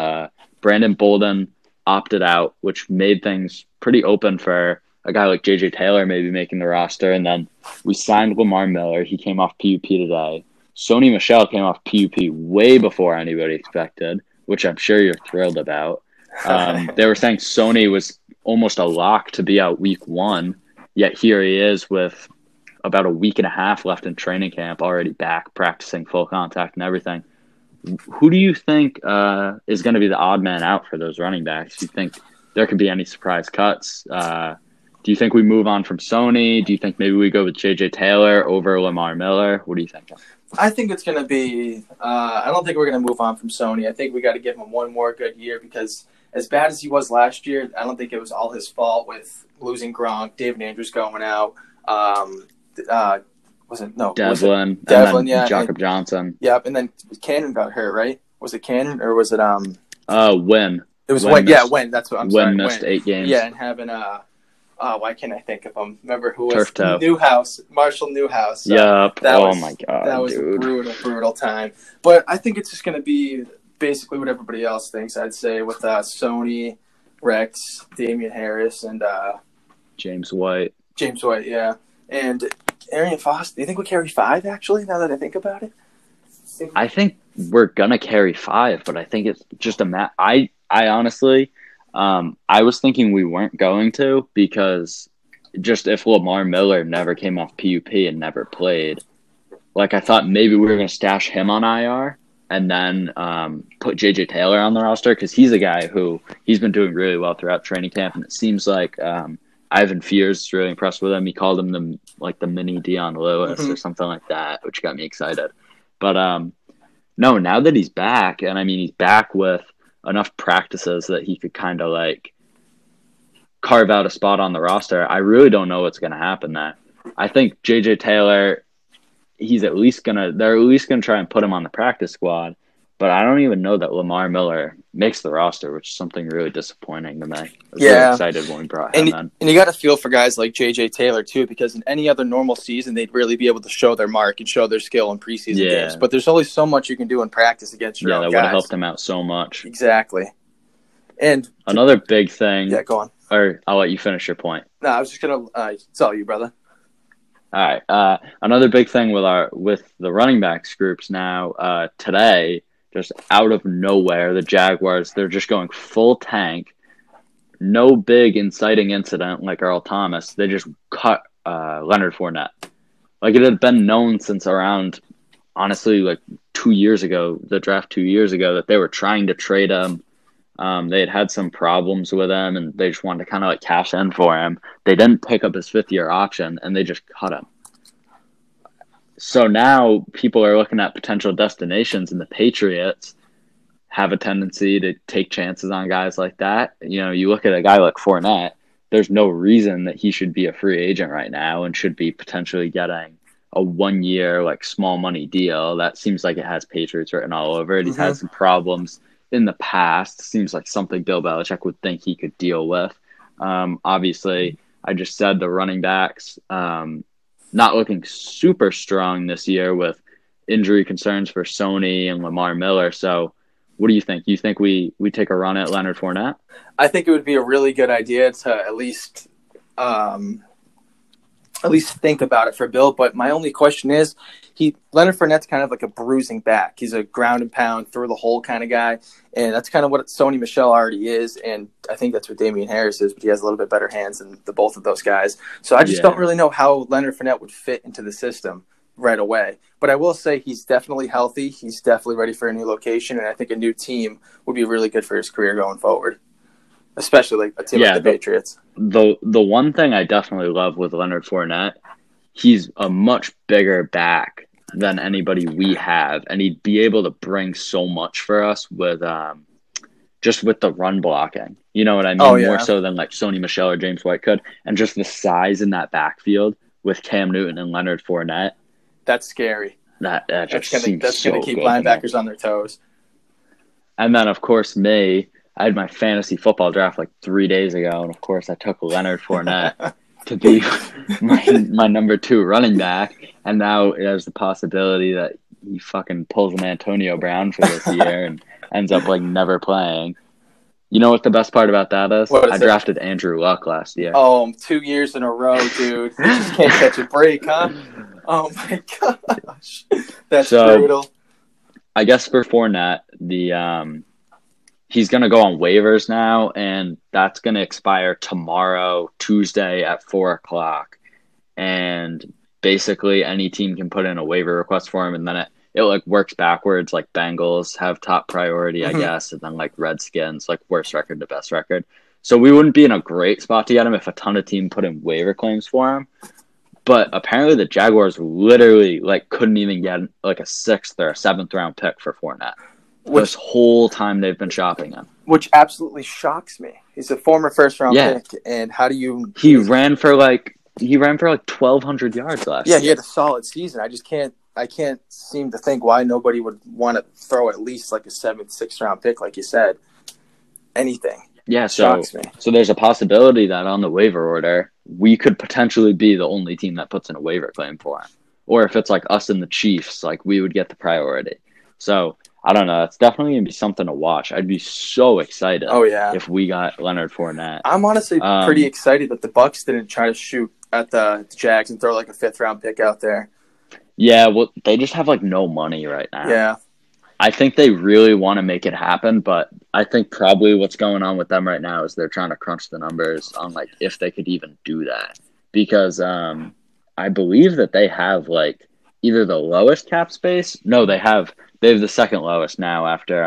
Brandon Bolden opted out, which made things pretty open for a guy like JJ Taylor maybe making the roster. And then we signed Lamar Miller. He came off PUP today. Sonny Michel came off PUP way before anybody expected, which I'm sure you're thrilled about. They were saying Sonny was almost a lock to be out week 1. Yet here he is with about a week and a half left in training camp, already back practicing full contact and everything. Who do you think is going to be the odd man out for those running backs? Do you think there could be any surprise cuts? Do you think we move on from Sony? Do you think maybe we go with JJ Taylor over Lamar Miller? What do you think? I think it's going to be I don't think we're going to move on from Sony. I think we got to give him one more good year, because as bad as he was last year, I don't think it was all his fault with losing Gronk, David Andrews going out. Devlin, yeah. Jacob Johnson. Yep, and then Cannon got hurt, right? Was it Cannon or was it Wynn? It was Wynn, yeah, Wynn. That's what I'm saying. Wynn missed 8 games. Yeah, and having why can't I think of him? Remember who was Newhouse, Marshall Newhouse. So yep. Oh my God, that was a brutal time. But I think it's just going to be basically what everybody else thinks. I'd say with Sony, Rex, Damian Harris, and James White. James White, yeah, and Arian Foster. Do you think we carry 5? Actually, now that I think about it, I think we're gonna carry 5, but I think it's just a matter. I honestly. I was thinking we weren't going to, because just if Lamar Miller never came off PUP and never played, like I thought maybe we were going to stash him on IR and then put JJ Taylor on the roster, because he's a guy who he's been doing really well throughout training camp, and it seems like Ivan Fears is really impressed with him. He called him the mini Dion Lewis or something like that, which got me excited. But no, now that he's back, and I mean he's back with enough practices that he could kind of like carve out a spot on the roster. I really don't know what's going to happen there. I think JJ Taylor, they're at least going to try and put him on the practice squad, but I don't even know that Lamar Miller makes the roster, which is something really disappointing to me. I was really excited when we brought him in. And you got to feel for guys like JJ Taylor too, because in any other normal season, they'd really be able to show their mark and show their skill in preseason games. But there's only so much you can do in practice against your own guys. Yeah, that would have helped him out so much. Exactly. And another big thing. Yeah, go on. Or I'll let you finish your point. No, I was just going to tell you, brother. All right. Another big thing with the running backs groups now today. Just out of nowhere, the Jaguars, they're just going full tank. No big inciting incident like Earl Thomas. They just cut Leonard Fournette. Like, it had been known since around, honestly, like 2 years ago, the draft 2 years ago, that they were trying to trade him. They had some problems with him, and they just wanted to kind of like cash in for him. They didn't pick up his 5th-year option, and they just cut him. So now people are looking at potential destinations, and the Patriots have a tendency to take chances on guys like that. You know, you look at a guy like Fournette, there's no reason that he should be a free agent right now and should be potentially getting a 1-year, like, small money deal. That seems like it has Patriots written all over it. He's had some problems in the past. Seems like something Bill Belichick would think he could deal with. Obviously, I just said the running backs not looking super strong this year with injury concerns for Sony and Lamar Miller. So what do you think? You think we take a run at Leonard Fournette? I think it would be a really good idea to at least think about it for Bill. But my only question is, Leonard Fournette's kind of like a bruising back. He's a ground and pound, through the hole kind of guy. And that's kind of what Sonny Michel already is. And I think that's what Damian Harris is, but he has a little bit better hands than the both of those guys. So I just don't really know how Leonard Fournette would fit into the system right away. But I will say he's definitely healthy. He's definitely ready for a new location. And I think a new team would be really good for his career going forward, especially like a team like the Patriots. The one thing I definitely love with Leonard Fournette, he's a much bigger back than anybody we have, and he'd be able to bring so much for us with just with the run blocking. You know what I mean? Oh, yeah. More so than like Sonny Michel or James White could, and just the size in that backfield with Cam Newton and Leonard Fournette. That's scary. That's going to keep linebackers on their toes. And then, of course, I had my fantasy football draft like 3 days ago, and of course I took Leonard Fournette to be my number 2 running back, and now there's the possibility that he fucking pulls an Antonio Brown for this year and ends up like never playing. You know what the best part about that is? I drafted Andrew Luck last year. Oh, 2 years in a row, dude. You just can't catch a break, huh? Oh my gosh, that's brutal. I guess for Fournette, he's going to go on waivers now, and that's going to expire tomorrow, Tuesday at 4:00. And basically any team can put in a waiver request for him, and then it like works backwards. Like Bengals have top priority, I guess, and then like Redskins, like worst record to best record. So we wouldn't be in a great spot to get him if a ton of team put in waiver claims for him. But apparently the Jaguars literally like couldn't even get like a 6th or a 7th round pick for Fournette this whole time they've been shopping him. Which absolutely shocks me. He's a former 1st round pick, and how do you? He ran for like 1,200 yards last year. Yeah, he had a solid season. I can't seem to think why nobody would want to throw at least like a 7th, 6th round pick, like you said. Anything. Yeah, so there's a possibility that on the waiver order, we could potentially be the only team that puts in a waiver claim for him. Or if it's like us and the Chiefs, like we would get the priority. So I don't know. It's definitely going to be something to watch. I'd be so excited if we got Leonard Fournette. I'm honestly pretty excited that the Bucs didn't try to shoot at the Jags and throw like a 5th round pick out there. Yeah, well, they just have like no money right now. Yeah. I think they really want to make it happen, but I think probably what's going on with them right now is they're trying to crunch the numbers on like if they could even do that, because I believe that they have like either the lowest cap space. No, they have the 2nd lowest now after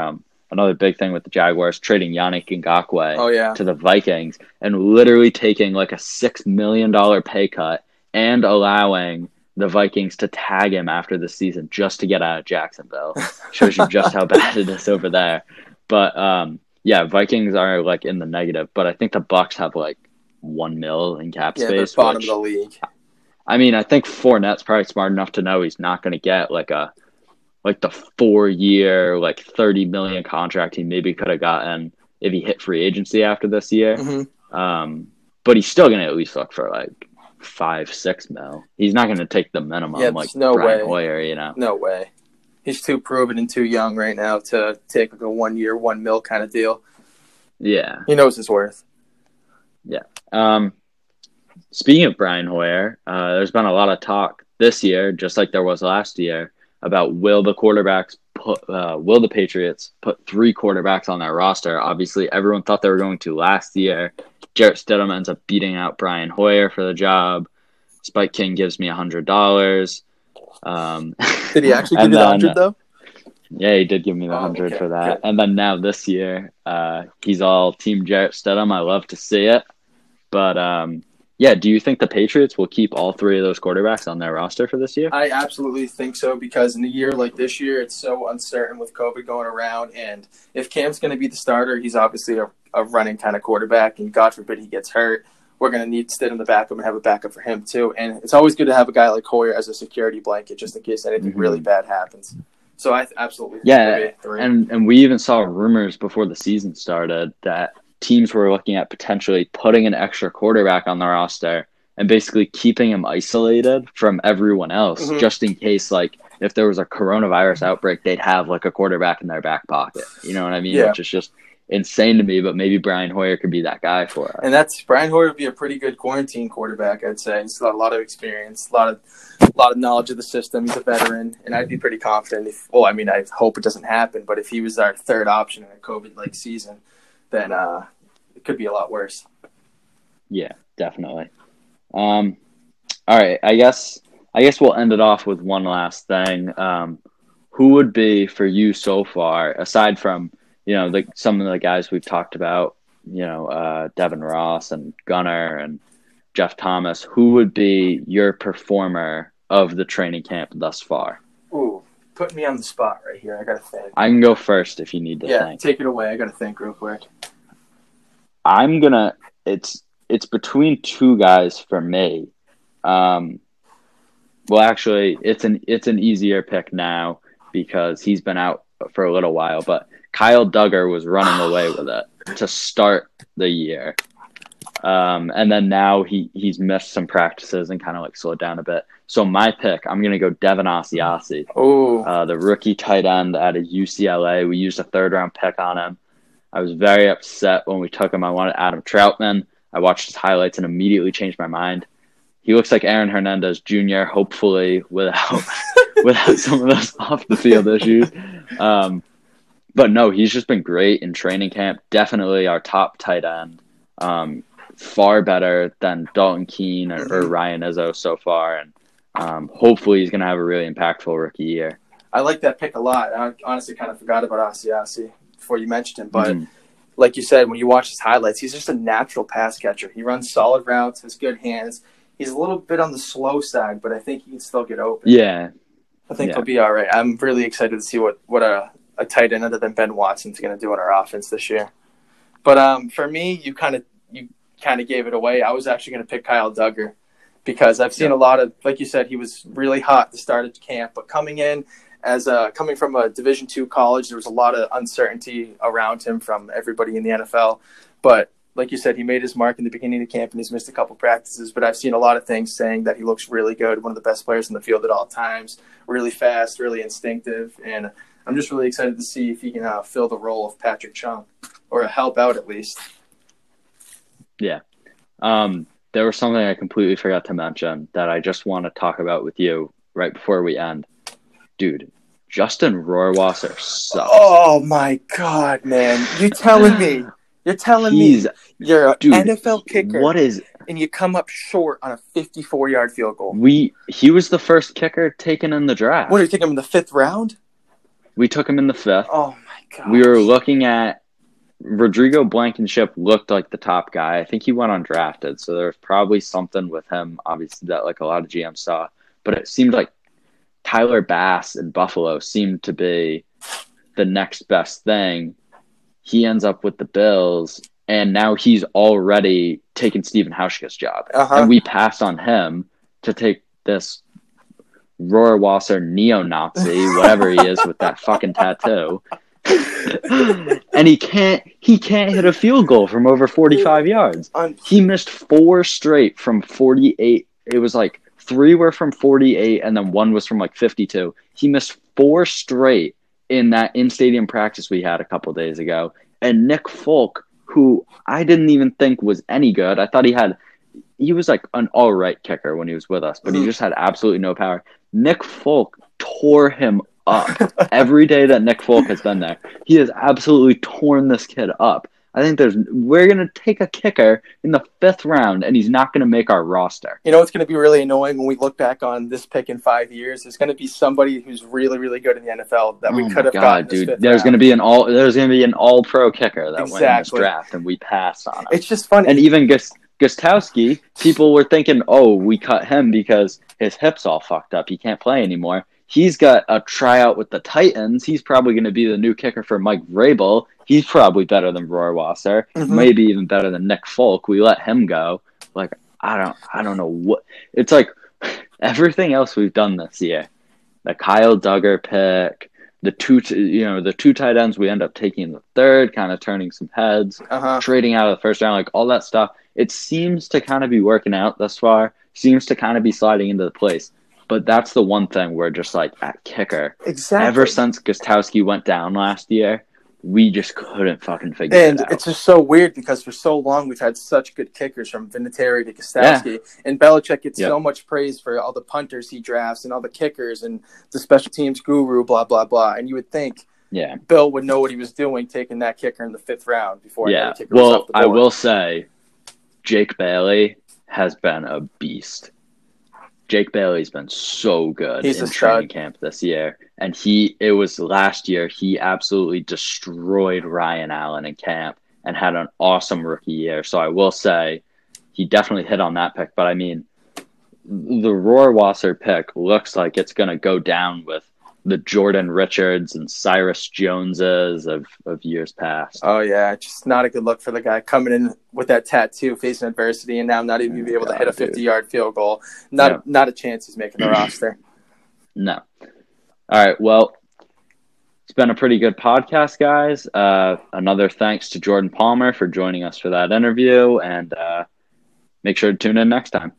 another big thing with the Jaguars trading Yannick Ngakoue to the Vikings and literally taking like a $6 million pay cut and allowing the Vikings to tag him after the season just to get out of Jacksonville. Shows you just how bad it is over there. But Vikings are like in the negative, but I think the Bucs have like $1 million in cap space. They're bottom of the league. I mean, I think Fournette's probably smart enough to know he's not going to get like the 4-year, like $30 million contract he maybe could have gotten if he hit free agency after this year. Mm-hmm. But he's still going to at least look for like 5-6 mil. He's not going to take the minimum like Brian Hoyer, you know. No way. He's too proven and too young right now to take like a 1-year, $1 million kind of deal. Yeah. He knows his worth. Yeah. Speaking of Brian Hoyer, there's been a lot of talk this year, just like there was last year, about will the Patriots put 3 quarterbacks on their roster? Obviously, everyone thought they were going to last year. Jarrett Stidham ends up beating out Brian Hoyer for the job. Spike King gives me $100. Did he actually give you the $100 though? Yeah, he did give me the $100 for that. Good. And then now this year, he's all Team Jarrett Stidham. I love to see it. But do you think the Patriots will keep all 3 of those quarterbacks on their roster for this year? I absolutely think so, because in a year like this year, it's so uncertain with COVID going around. And if Cam's going to be the starter, he's obviously a running kind of quarterback, and God forbid he gets hurt, we're going to need Stidham to back him and have a backup for him too. And it's always good to have a guy like Hoyer as a security blanket just in case anything really bad happens. So I absolutely think it'll be 3. And we even saw rumors before the season started that teams were looking at potentially putting an extra quarterback on the roster and basically keeping him isolated from everyone else just in case, like, if there was a coronavirus outbreak, they'd have like a quarterback in their back pocket. You know what I mean? Yeah. Which is just insane to me, but maybe Brian Hoyer could be that guy for us. And Brian Hoyer would be a pretty good quarantine quarterback, I'd say. He's got a lot of experience, a lot of knowledge of the system. He's a veteran, and I'd be pretty confident I hope it doesn't happen, but if he was our 3rd option in a COVID-like season, then it could be a lot worse. Yeah, definitely. All right, I guess we'll end it off with one last thing. Who would be for you so far, aside from, you know, like some of the guys we've talked about, you know, Devin Ross and Gunnar and Jeff Thomas, who would be your performer of the training camp thus far? Ooh, put me on the spot right here. I got to think. I can go first if you need to think. Yeah, take it away. I got to think real quick. I'm going to – it's between 2 guys for me. Well, actually, it's an easier pick now because he's been out for a little while, but – Kyle Duggar was running away with it to start the year. And then now he's missed some practices and kind of like slowed down a bit. So my pick, I'm going to go Devin Asiasi, the rookie tight end out of UCLA. We used a 3rd round pick on him. I was very upset when we took him. I wanted Adam Troutman. I watched his highlights and immediately changed my mind. He looks like Aaron Hernandez Jr., hopefully without some of those off the field issues. But no, he's just been great in training camp. Definitely our top tight end. Far better than Dalton Keene or Ryan Izzo so far. And Hopefully he's going to have a really impactful rookie year. I like that pick a lot. I honestly kind of forgot about Asiasi before you mentioned him. But like you said, when you watch his highlights, he's just a natural pass catcher. He runs solid routes, has good hands. He's a little bit on the slow side, but I think he can still get open. Yeah. I think he'll be all right. I'm really excited to see what a tight end other than Ben Watson's going to do in our offense this year. But for me, you kind of gave it away. I was actually going to pick Kyle Duggar because I've seen a lot of, like you said, he was really hot to start at camp, but coming in coming from a Division II college, there was a lot of uncertainty around him from everybody in the NFL. But like you said, he made his mark in the beginning of camp and he's missed a couple practices, but I've seen a lot of things saying that he looks really good, one of the best players in the field at all times, really fast, really instinctive. And I'm just really excited to see if he can fill the role of Patrick Chung or help out at least. Yeah. There was something I completely forgot to mention that I just want to talk about with you right before we end. Dude, Justin Rohrwasser sucks. Oh, my God, man. You're telling me you're an NFL kicker. What is... and you come up short on a 54-yard field goal. He was the first kicker taken in the draft. What, did you take him in the fifth round? We took him in the fifth. Oh, my God. We were looking at Rodrigo Blankenship looked like the top guy. I think he went undrafted, so there was probably something with him, obviously, that like a lot of GMs saw. But it seemed like Tyler Bass in Buffalo seemed to be the next best thing. He ends up with the Bills, and now he's already taken Stephen Hauschka's job. Uh-huh. And we passed on him to take this Rohrwasser neo-Nazi, whatever he is with that fucking tattoo. And he can't hit a field goal from over 45 yards. He missed four straight from 48. It was like three were from 48 and then one was from like 52. He missed four straight in that in-stadium practice we had a couple days ago. And Nick Folk, who I didn't even think was any good. I thought he was like an all right kicker when he was with us, but he just had absolutely no power. Nick Folk tore him up. Every day that Nick Folk has been there, he has absolutely torn this kid up. I think we're going to take a kicker in the fifth round, and he's not going to make our roster. You know what's going to be really annoying when we look back on this pick in 5 years? There's going to be somebody who's really, really good in the NFL that we could have gotten this fifth round. There's going to be an all-pro kicker that went in this draft, and we passed on him. It's just funny. And even Gostowski, people were thinking, oh, we cut him because his hip's all fucked up. He can't play anymore. He's got a tryout with the Titans. He's probably going to be the new kicker for Mike Vrabel. He's probably better than Rohrwasser, maybe even better than Nick Folk. We let him go. Like, I don't know what. It's like everything else we've done this year, the Kyle Duggar pick, the two tight ends we end up taking in the third, kind of turning some heads, trading out of the first round, like all that stuff. It seems to kind of be working out thus far. Seems to kind of be sliding into the place. But that's the one thing we're just like at kicker. Exactly. Ever since Gostowski went down last year, we just couldn't fucking figure it out. And it's just so weird because for so long we've had such good kickers from Vinatieri to Gostowski. Yeah. And Belichick gets so much praise for all the punters he drafts and all the kickers and the special teams guru, blah, blah, blah. And you would think Bill would know what he was doing taking that kicker in the fifth round before another kicker was off the board. I will say Jake Bailey has been a beast. Jake Bailey's been so good in training camp this year. And it was last year, he absolutely destroyed Ryan Allen in camp and had an awesome rookie year. So I will say he definitely hit on that pick. But, I mean, the Rohrwasser pick looks like it's going to go down with the Jordan Richards and Cyrus Joneses of years past. Oh, yeah. Just not a good look for the guy coming in with that tattoo, facing adversity, and now not even be able to hit a 50-yard field goal. Not a chance he's making the roster. No. All right, well, it's been a pretty good podcast, guys. Another thanks to Jordan Palmer for joining us for that interview, and make sure to tune in next time.